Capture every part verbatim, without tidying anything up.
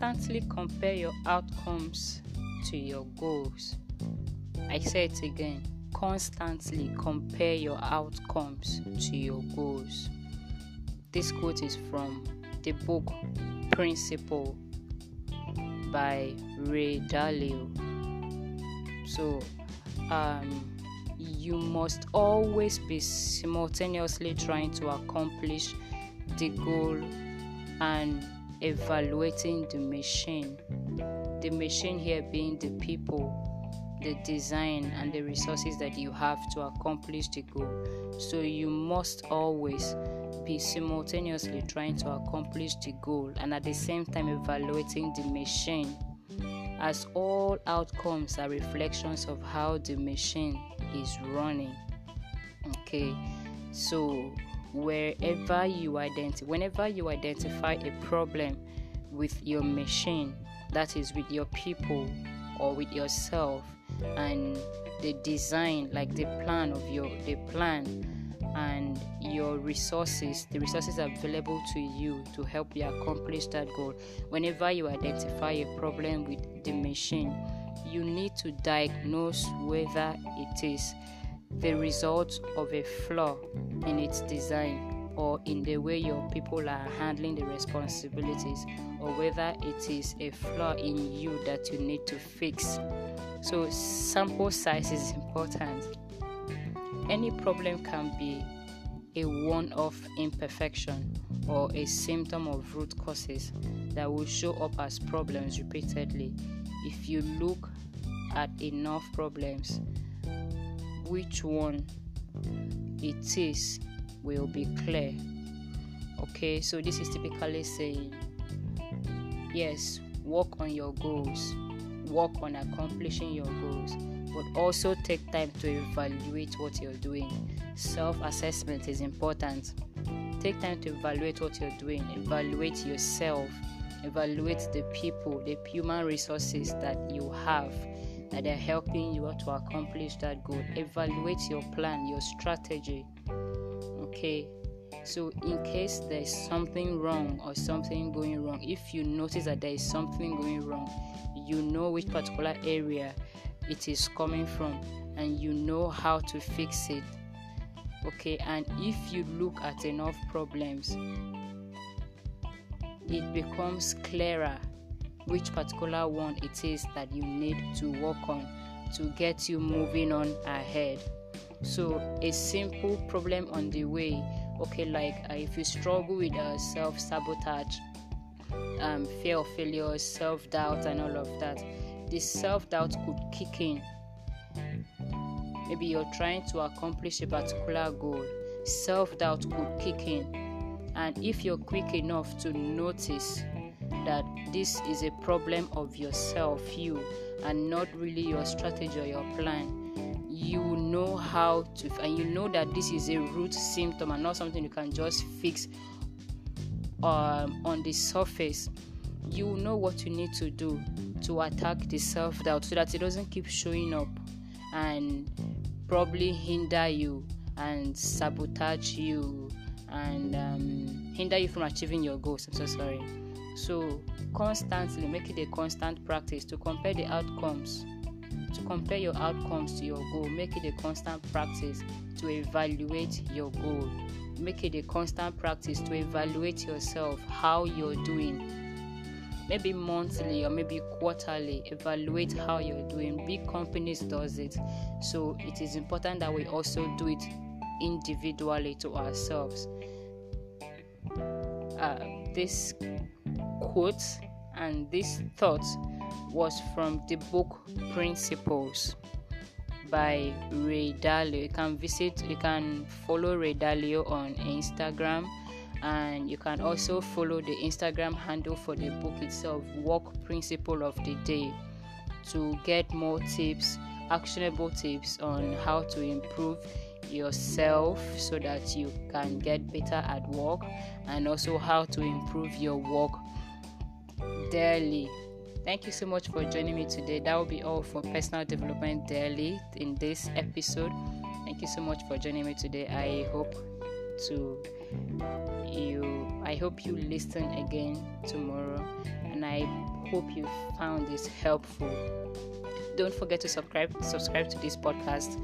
constantly compare your outcomes to your goals. I say it again, constantly compare your outcomes to your goals. This quote is from the book Principles by Ray Dalio. So, um, you must always be simultaneously trying to accomplish the goal and evaluating the machine. The machine here being the people, the design and the resources that you have to accomplish the goal. So you must always be simultaneously trying to accomplish the goal and at the same time evaluating the machine, as all outcomes are reflections of how the machine is running. Okay, so wherever you identify, whenever you identify a problem with your machine, that is with your people or with yourself, and the design, like the plan of your the plan and your resources, the resources available to you to help you accomplish that goal. Whenever you identify a problem with the machine, you need to diagnose whether it is the result of a flaw in its design or in the way your people are handling the responsibilities, or whether it is a flaw in you that you need to fix. So sample size is important. Any problem can be a one-off imperfection or a symptom of root causes that will show up as problems repeatedly. If you look at enough problems, which one it is will be clear. Okay, so this is typically saying, yes, work on your goals, work on accomplishing your goals, but also take time to evaluate what you're doing. Self-assessment is important. Take time to evaluate what you're doing, evaluate yourself, evaluate the people, the human resources that you have that are helping you to accomplish that goal. Evaluate your plan, your strategy. Okay, so in case there's something wrong or something going wrong, if you notice that there is something going wrong, you know which particular area it is coming from and you know how to fix it. Okay, and if you look at enough problems, it becomes clearer which particular one it is that you need to work on to get you moving on ahead. So a simple problem on the way, okay, like uh, if you struggle with uh, self-sabotage, um, fear of failure, self-doubt and all of that, this self-doubt could kick in. Maybe you're trying to accomplish a particular goal. Self-doubt could kick in. And if you're quick enough to notice that this is a problem of yourself, you, and not really your strategy or your plan, you know how to, and you know that this is a root symptom and not something you can just fix um, on the surface, you know what you need to do to attack the self-doubt so that it doesn't keep showing up and probably hinder you and sabotage you and um, hinder you from achieving your goals. I'm so sorry. So constantly, make it a constant practice to compare the outcomes, to compare your outcomes to your goal. Make it a constant practice to evaluate your goal. Make it a constant practice to evaluate yourself, how you're doing. Maybe monthly or maybe quarterly, evaluate how you're doing. Big companies does it, so it is important that we also do it individually to ourselves. Uh, this quote and this thought was from the book Principles by Ray Dalio. You can visit, you can follow Ray Dalio on Instagram. And you can also follow the Instagram handle for the book itself, Work Principle of the Day, to get more tips, actionable tips on how to improve yourself so that you can get better at work, and also how to improve your work daily. Thank you so much for joining me today. That will be all for Personal Development Daily in this episode. Thank you so much for joining me today. I hope YouTube. You, I hope you listen again tomorrow, and I hope you found this helpful. Don't forget to subscribe subscribe to this podcast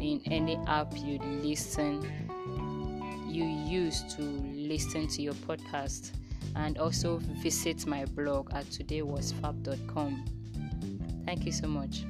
in any app you listen you use to listen to your podcast, and also visit my blog at today was fab dot com. Thank you so much.